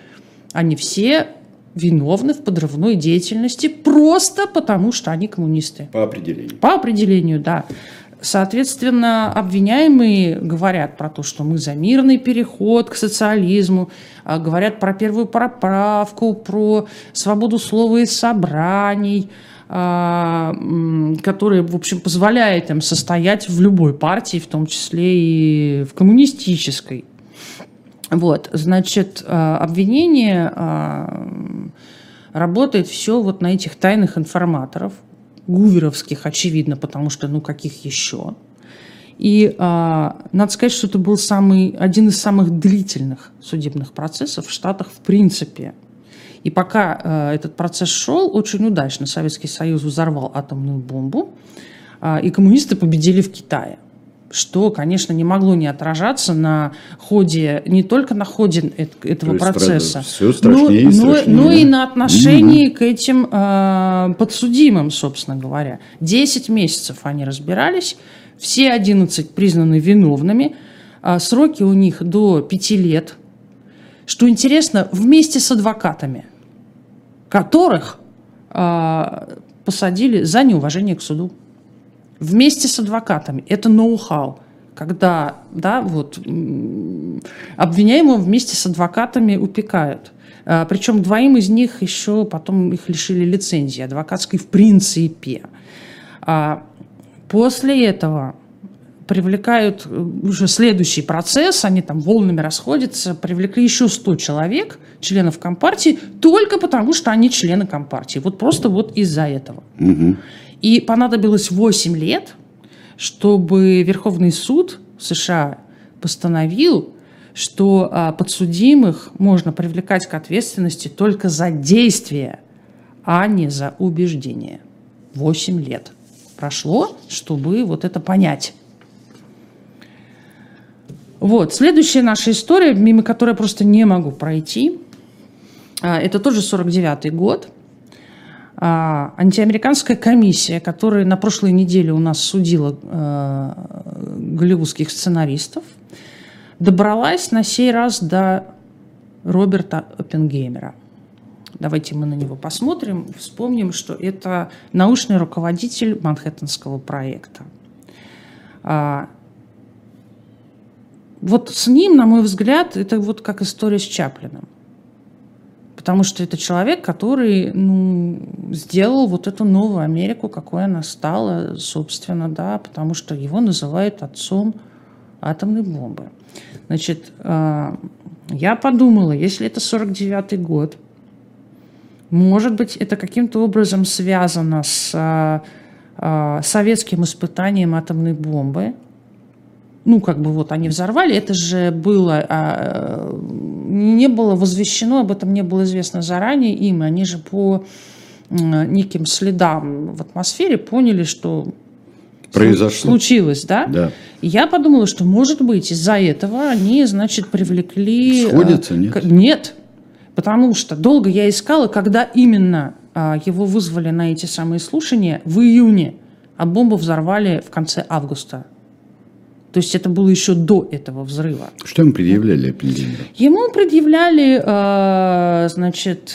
они все виновны в подрывной деятельности просто потому, что они коммунисты. По определению. По определению, да. Соответственно, обвиняемые говорят про то, что мы за мирный переход к социализму, говорят про первую поправку, про свободу слова и собраний, которая, в общем, позволяет им состоять в любой партии, в том числе и в коммунистической. Вот, значит, обвинение работает все вот на этих тайных информаторов, гуверовских, очевидно, потому что, ну, каких еще? И а, надо сказать, что это был самый, один из самых длительных судебных процессов в Штатах в принципе. И пока а, этот процесс шел, очень удачно Советский Союз взорвал атомную бомбу, а, и коммунисты победили в Китае, что, конечно, не могло не отражаться на ходе, не только на ходе этого процесса, все страшнее, но, страшнее. Но, но и на отношении mm-hmm. к этим э, подсудимым, собственно говоря. Десять месяцев они разбирались, все одиннадцать признаны виновными, э, сроки у них до пяти лет. Что интересно, вместе с адвокатами, которых э, посадили за неуважение к суду. Вместе с адвокатами. Это ноу-хау. Когда, да, вот, обвиняемого вместе с адвокатами упекают. А, причем двоим из них еще потом их лишили лицензии адвокатской в принципе. А, после этого привлекают уже следующий процесс. Они там волнами расходятся. Привлекли еще сто человек, членов Компартии, только потому, что они члены Компартии. Вот просто вот из-за этого. Угу. И понадобилось восемь лет, чтобы Верховный суд США постановил, что подсудимых можно привлекать к ответственности только за действия, а не за убеждения. Восемь лет прошло, чтобы вот это понять. Вот. Следующая наша история, мимо которой я просто не могу пройти, это тоже сорок девятый год. Антиамериканская комиссия, которая на прошлой неделе у нас судила э, голливудских сценаристов, добралась на сей раз до Роберта Оппенгеймера. Давайте мы на него посмотрим, вспомним, что это научный руководитель Манхэттенского проекта. А, вот с ним, на мой взгляд, это вот как история с Чаплином. Потому что это человек, который, ну, сделал вот эту новую Америку, какой она стала, собственно, да, потому что его называют отцом атомной бомбы. Значит, я подумала, если это сорок девятый год, может быть, это каким-то образом связано с советским испытанием атомной бомбы. Ну, как бы вот они взорвали, это же было... не было возвещено, об этом не было известно заранее им. Они же по неким следам в атмосфере поняли, что произошло. Случилось, да? Да. И я подумала, что, может быть, из-за этого они, значит, привлекли... Сходятся, нет? Нет, потому что долго я искала, когда именно его вызвали на эти самые слушания, в июне, а бомбу взорвали в конце августа. То есть это было еще до этого взрыва. Что ему предъявляли Оппенгеймеру? Ему предъявляли, значит,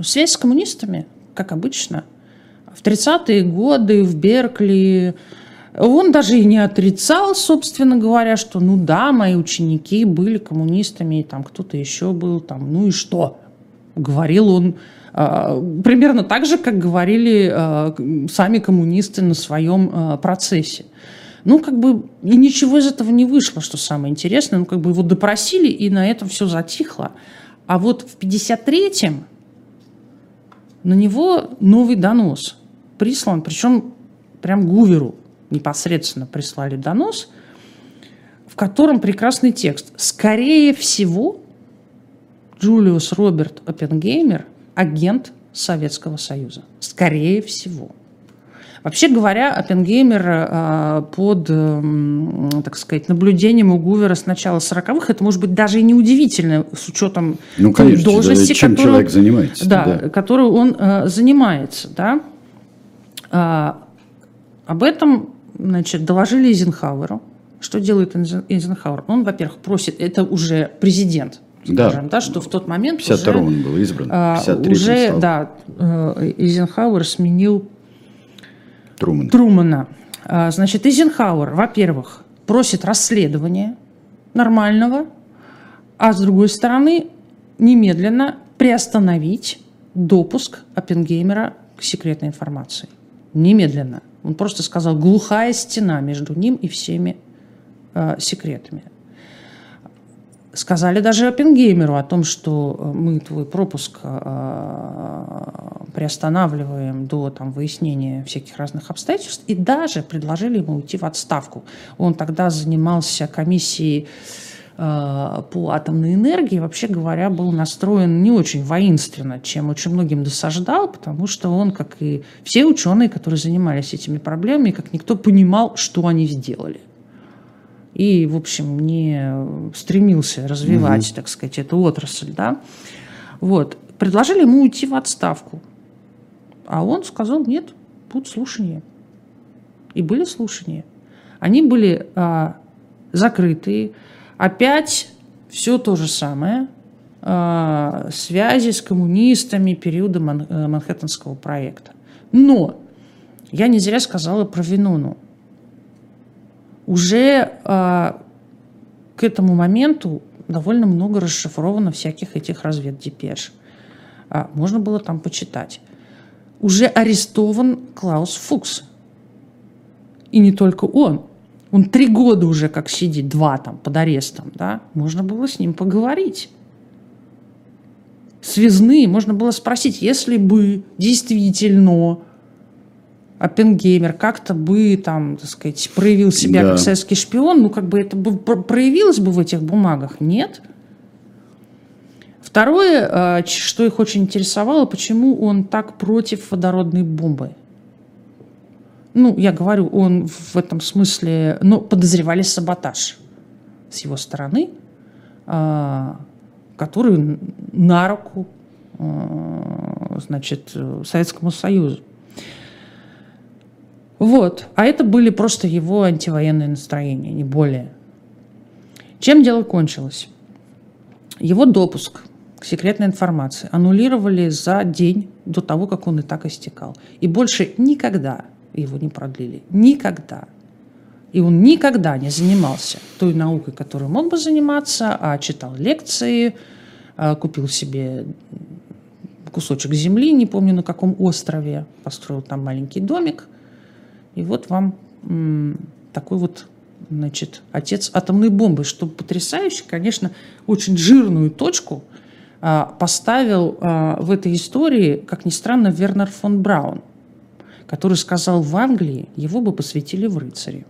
связь с коммунистами, как обычно. В тридцатые годы в Беркли он даже и не отрицал, собственно говоря, что, ну да, мои ученики были коммунистами, и там кто-то еще был, там, ну и что? Говорил он примерно так же, как говорили сами коммунисты на своем процессе. Ну, как бы, и ничего из этого не вышло, что самое интересное. Ну, как бы его допросили, и на этом все затихло. А вот в пятьдесят третьем на него новый донос прислан, причем прям Гуверу непосредственно прислали донос, в котором прекрасный текст. Скорее всего, Джулиус Роберт Оппенгеймер агент Советского Союза. Скорее всего. Вообще говоря, Оппенгеймер под, так сказать, наблюдением у Гувера с начала сороковых, это может быть даже и неудивительно с учетом, ну, конечно, должности, да, чем которую, человек занимается, да, да. которую он занимается. Да. Об этом, значит, доложили Эйзенхауэру. Что делает Эйзенхауэр? Он, во-первых, просит, это уже президент, скажем, да, да, что в тот момент уже, он был избран, уже да, Эйзенхауэр сменил Трумэн. Трумэна. Значит, Эйзенхауэр, во-первых, просит расследования нормального, а с другой стороны, немедленно приостановить допуск Оппенгеймера к секретной информации. Немедленно. Он просто сказал, глухая стена между ним и всеми э, секретами. Сказали даже Оппенгеймеру о том, что мы твой пропуск приостанавливаем до там, выяснения всяких разных обстоятельств, и даже предложили ему уйти в отставку. Он тогда занимался комиссией по атомной энергии, вообще говоря, был настроен не очень воинственно, чем очень многим досаждал, потому что он, как и все ученые, которые занимались этими проблемами, как никто понимал, что они сделали. И, в общем, не стремился развивать, угу. так сказать, эту отрасль. Да? Вот. Предложили ему уйти в отставку. А он сказал, нет, будут слушания. И были слушания. Они были а, закрытые. Опять все то же самое. А, связи с коммунистами периода Ман- Манхэттенского проекта. Но я не зря сказала про Венону. Уже э, к этому моменту довольно много расшифровано всяких этих разведдепеш. А, можно было там почитать. Уже арестован Клаус Фукс. И не только он. Он три года уже как сидит, два там под арестом. Да? Можно было с ним поговорить. Связные. Можно было спросить, если бы действительно... Оппенгеймер как-то бы там, так сказать, проявил себя да. как советский шпион, ну, как бы это бы проявилось бы в этих бумагах? Нет. Второе, что их очень интересовало, почему он так против водородной бомбы. Ну, я говорю, он в этом смысле, но подозревали саботаж с его стороны, который на руку, значит, Советскому Союзу. Вот. А это были просто его антивоенные настроения, не более. Чем дело кончилось? Его допуск к секретной информации аннулировали за день до того, как он и так истекал. И больше никогда его не продлили. Никогда. И он никогда не занимался той наукой, которой мог бы заниматься, а читал лекции, купил себе кусочек земли, не помню на каком острове, построил там маленький домик. И вот вам такой вот, значит, отец атомной бомбы, что потрясающе, конечно, очень жирную точку поставил в этой истории, как ни странно, Вернер фон Браун, который сказал: в Англии его бы посвятили в рыцари.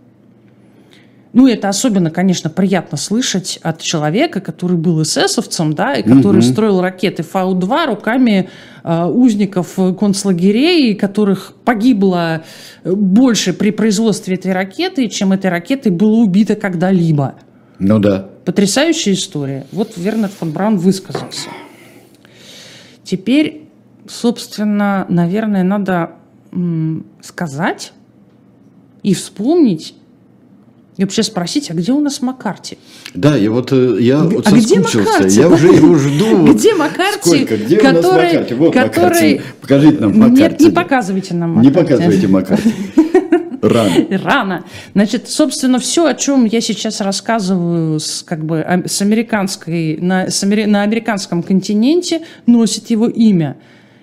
Ну, это особенно, конечно, приятно слышать от человека, который был эсэсовцем, да, и который угу. строил ракеты Фау два руками э, узников концлагерей, которых погибло больше при производстве этой ракеты, чем этой ракетой было убито когда-либо. Ну да. Потрясающая история. Вот Вернер фон Браун высказался. Теперь, собственно, наверное, надо м- сказать и вспомнить, и вообще спросить, а где у нас Маккарти? Да, я вот я вот а соскучился, я уже его жду. Где Маккарти? Где у нас Маккарти? Вот Маккарти. Покажите нам Маккарти. Нет, не показывайте нам Маккарти. Не показывайте Маккарти. Рано. Рано. Значит, собственно, все, о чем я сейчас рассказываю с, как бы, с американской, на, с, на американском континенте, носит его имя.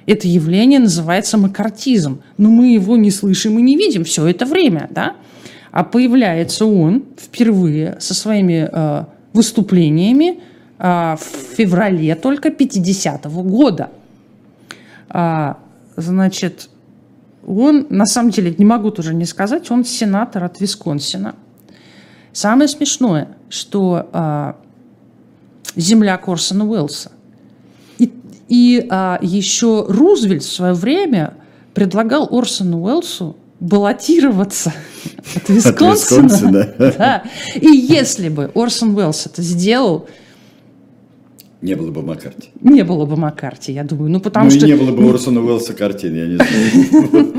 Это явление называется маккартизм. Но мы его не слышим и не видим все это время, да? А появляется он впервые со своими э, выступлениями э, в феврале только пятидесятого года. А, значит, он, на самом деле, не могу тоже не сказать, он сенатор от Висконсина. Самое смешное, что э, земля Орсона Уэллса. И, и э, еще Рузвельт в свое время предлагал Орсону Уэллсу баллотироваться от Висконсина. От Висконсина. Да. И если бы Орсон Уэллс это сделал... Не было бы Маккарти. Не было бы Маккарти, я думаю. Ну, потому ну что... и не было бы Орсона Уэллса картин, я не знаю.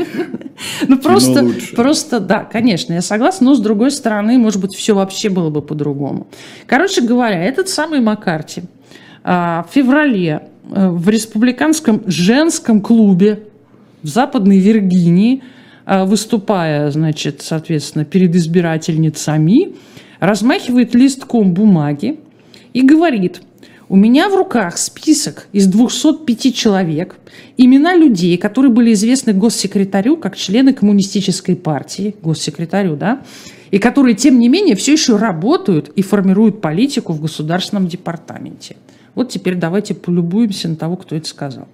Ну, просто, просто, да, конечно, я согласна, но с другой стороны, может быть, все вообще было бы по-другому. Короче говоря, этот самый Маккарти в феврале в республиканском женском клубе в Западной Виргинии, выступая, значит, соответственно, перед избирательницами, размахивает листком бумаги и говорит: у меня в руках список из двухсот пяти человек, имена людей, которые были известны госсекретарю как члены коммунистической партии, госсекретарю, да, и которые, тем не менее, все еще работают и формируют политику в Государственном департаменте. Вот теперь давайте полюбуемся на того, кто это сказал.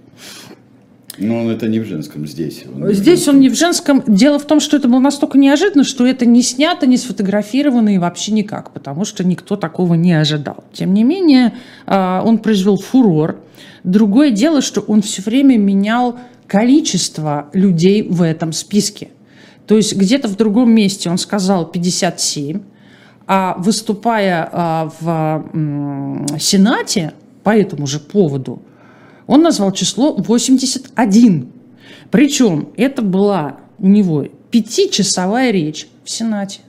Но он это не в женском здесь. Он здесь он не в женском. Дело в том, что это было настолько неожиданно, что это не снято, не сфотографировано и вообще никак, потому что никто такого не ожидал. Тем не менее, он произвел фурор. Другое дело, что он все время менял количество людей в этом списке. То есть где-то в другом месте он сказал пятьдесят семь, а выступая в Сенате по этому же поводу, он назвал число восемьдесят один. Причем это была у него пятичасовая речь в Сенате.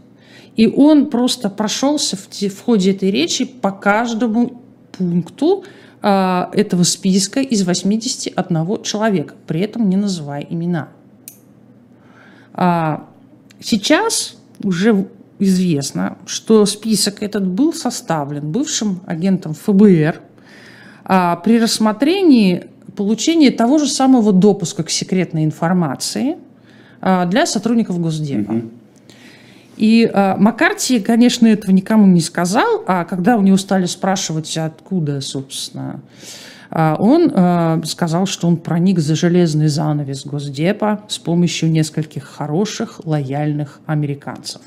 И он просто прошелся в, те, в ходе этой речи по каждому пункту а, этого списка из восьмидесяти одного человека, при этом не называя имена. А, сейчас уже известно, что список этот был составлен бывшим агентом эф бэ эр, при рассмотрении получения того же самого допуска к секретной информации для сотрудников Госдепа. Mm-hmm. И Маккарти, конечно, этого никому не сказал, а когда у него стали спрашивать, откуда, собственно, Он сказал, что он проник за железный занавес Госдепа с помощью нескольких хороших, лояльных американцев.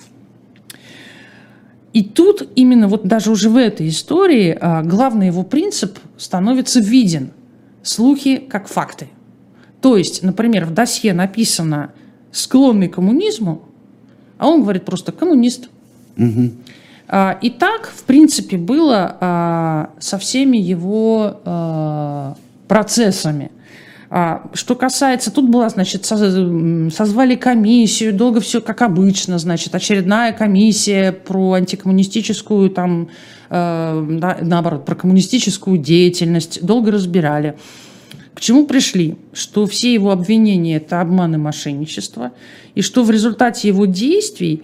И тут именно вот даже уже в этой истории главный его принцип становится виден. Слухи как факты. То есть, например, в досье написано «склонный к коммунизму», а он говорит просто «коммунист». Угу. И так, в принципе, было со всеми его процессами. Что касается, тут была, значит, созвали комиссию, долго все как обычно, значит, очередная комиссия про антикоммунистическую, там, наоборот, про коммунистическую деятельность, долго разбирали. К чему пришли? Что все его обвинения – это обман и мошенничество, и что в результате его действий,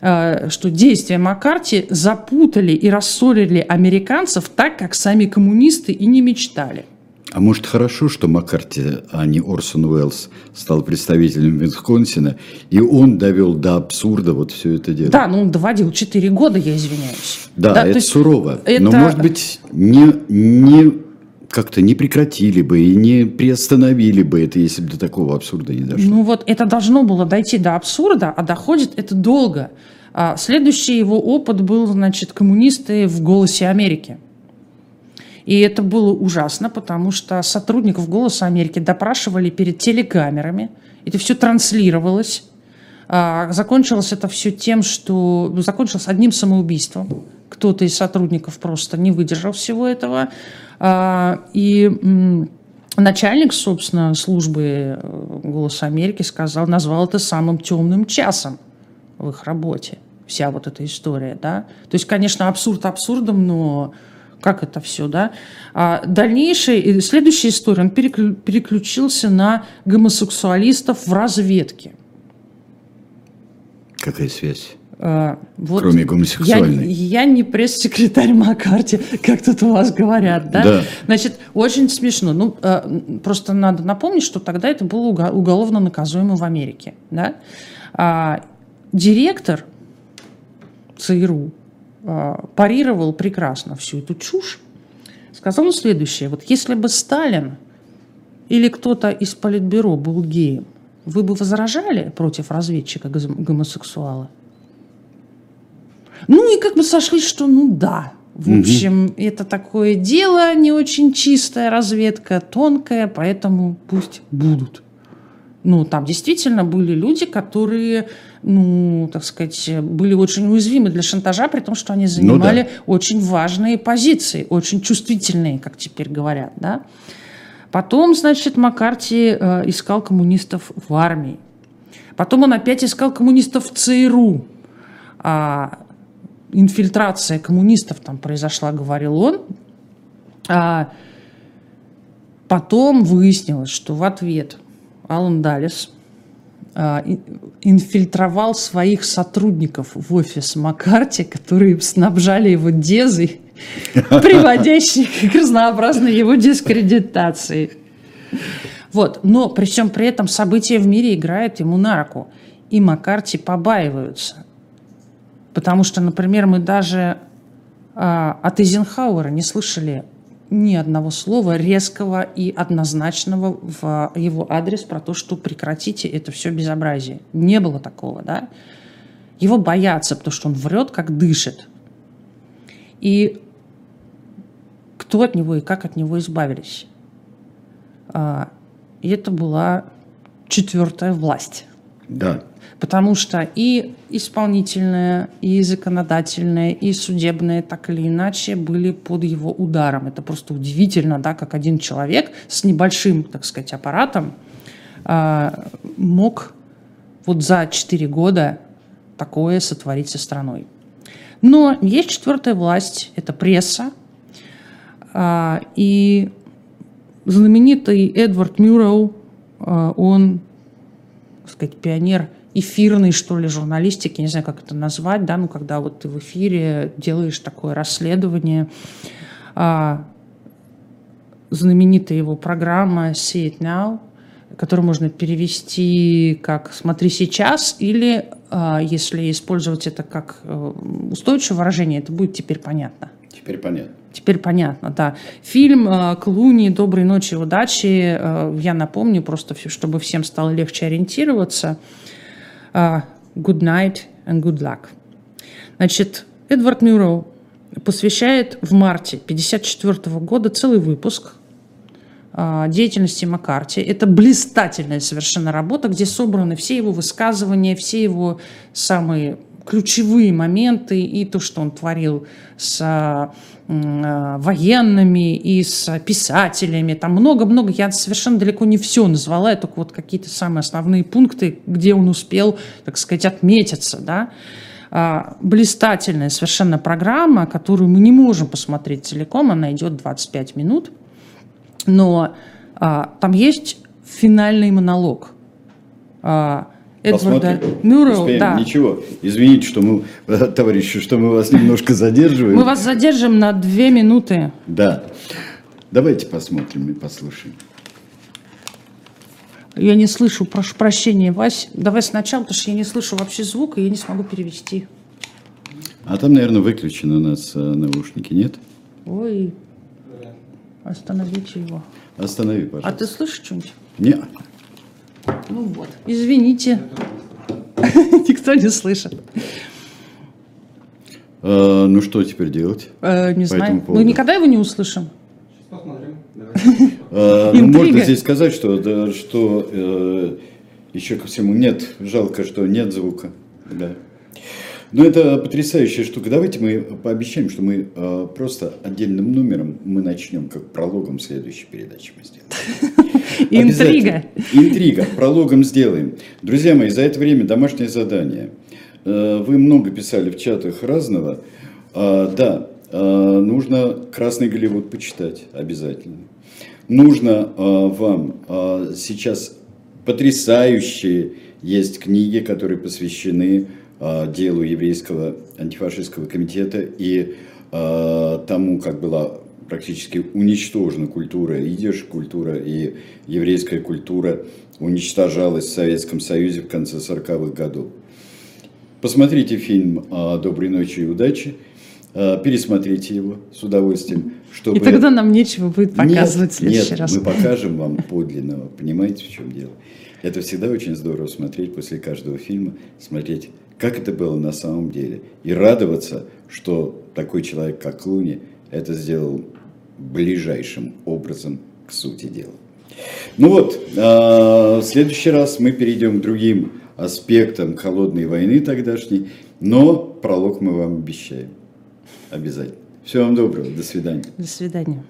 что действия Маккарти запутали и рассорили американцев так, как сами коммунисты и не мечтали. А может, хорошо, что Маккарти, а не Орсон Уэллс, стал представителем Висконсина, и он довел до абсурда вот все это дело. Да, но он доводил четыре года, я извиняюсь. Да, да это сурово. Это... Но, может быть, не... не... как-то не прекратили бы и не приостановили бы это, если бы до такого абсурда не дошло. Ну вот это должно было дойти до абсурда, а доходит это долго. Следующий его опыт был, значит, коммунисты в «Голосе Америки». И это было ужасно, потому что сотрудников «Голоса Америки» допрашивали перед телекамерами. Это все транслировалось. Закончилось это все тем, что... Закончилось одним самоубийством. Кто-то из сотрудников просто не выдержал всего этого. И начальник, собственно, службы «Голоса Америки» сказал, назвал это самым темным часом в их работе. Вся вот эта история, да. То есть, конечно, абсурд абсурдом, но как это все, да. Дальнейшая, следующая история, он переключился на гомосексуалистов в разведке. Какая связь? А, вот кроме гомосексуальной. Я, я не пресс-секретарь Маккарти, как тут у вас говорят, да? Да. Значит, очень смешно. Ну, просто надо напомнить, что тогда это было уголовно наказуемо в Америке, да? А, директор ЦРУ а, парировал прекрасно всю эту чушь. Сказал он следующее. Вот если бы Сталин или кто-то из политбюро был геем, вы бы возражали против разведчика гомосексуала? Ну и как бы сошлись, что ну да. В угу. общем, это такое дело не очень чистое, разведка тонкая, поэтому пусть будут. Ну там действительно были люди, которые, ну так сказать, были очень уязвимы для шантажа, при том, что они занимали ну, да. очень важные позиции, очень чувствительные, как теперь говорят, да. Потом, значит, Маккарти э, искал коммунистов в армии. Потом он опять искал коммунистов в ЦРУ. А, инфильтрация коммунистов там произошла, говорил он. А, потом выяснилось, что в ответ Аллан Даллес а, инфильтровал своих сотрудников в офис Маккарти, которые снабжали его дезой, приводящий к разнообразной его дискредитации. Вот. Но при всем при этом события в мире играют ему на руку. И Маккарти побаиваются. Потому что, например, мы даже а, от Эйзенхауэра не слышали ни одного слова резкого и однозначного в его адрес про то, что прекратите это все безобразие. Не было такого, да? Его боятся, потому что он врет, как дышит. И кто от него и как от него избавились. И это была четвертая власть. Да. Потому что и исполнительная, и законодательная, и судебная так или иначе были под его ударом. Это просто удивительно, да, как один человек с небольшим, так сказать, аппаратом мог вот за четыре года такое сотворить со страной. Но есть четвертая власть, это пресса, и знаменитый Эдвард Мюрроу, он, так сказать, пионер эфирной, что ли, журналистики, не знаю, как это назвать, да, ну, когда вот ты в эфире делаешь такое расследование, знаменитая его программа «See it now», которую можно перевести как «смотри сейчас» или, если использовать это как устойчивое выражение, это будет теперь понятно. Теперь понятно. Теперь понятно, да. Фильм Клуни «Доброй ночи, удачи». Я напомню просто, чтобы всем стало легче ориентироваться. Good night and good luck. Значит, Эдвард Мюрроу посвящает в марте тысяча девятьсот пятьдесят четвёртого года целый выпуск деятельности Маккарти. Это блистательная совершенно работа, где собраны все его высказывания, все его самые ключевые моменты и то, что он творил с военными и с писателями. Там много-много, я совершенно далеко не все назвала, я только вот какие-то самые основные пункты, где он успел, так сказать, отметиться, да. Блистательная совершенно программа, которую мы не можем посмотреть целиком, она идет двадцать пять минут, но а, там есть финальный монолог а, Эдварда Мюрроу. Да. Ничего, извините, что мы, товарищи, что мы вас немножко задерживаем. Мы вас задержим на две минуты. Да, давайте посмотрим и послушаем. Я не слышу, прошу прощения, Вась. Давай сначала, потому что я не слышу вообще звука, и я не смогу перевести. А там, наверное, выключены у нас наушники, нет? Ой, остановите его. Останови, пожалуйста. А ты слышишь что-нибудь? Нет. Ну вот, извините, никто не слышит. Ну что теперь делать? Не знаю, мы никогда его не услышим. Посмотрим. А, ну, можно здесь сказать, что, да, что э, еще ко всему нет, жалко, что нет звука. Да. Но это потрясающая штука. Давайте мы пообещаем, что мы э, просто отдельным номером мы начнем, как прологом следующей передачи мы сделаем. Интрига. Интрига. Прологом сделаем. Друзья мои, за это время домашнее задание. Э, вы много писали в чатах разного. Э, да. Нужно «Красный Голливуд» почитать обязательно. Нужно а, вам а, сейчас потрясающие есть книги, которые посвящены а, делу Еврейского антифашистского комитета и а, тому, как была практически уничтожена культура, идиш культура и еврейская культура уничтожалась в Советском Союзе в конце сороковых годов. Посмотрите фильм «Доброй ночи и удачи». Пересмотрите его с удовольствием. Чтобы... И тогда нам нечего будет показывать нет, в следующий нет, раз. Мы покажем вам подлинного. Понимаете, в чем дело? Это всегда очень здорово смотреть после каждого фильма, смотреть, как это было на самом деле. И радоваться, что такой человек, как Клуни, это сделал ближайшим образом к сути дела. Ну вот, в следующий раз мы перейдем к другим аспектам холодной войны тогдашней, но пролог мы вам обещаем. Обязательно. Всего вам доброго. До свидания. До свидания.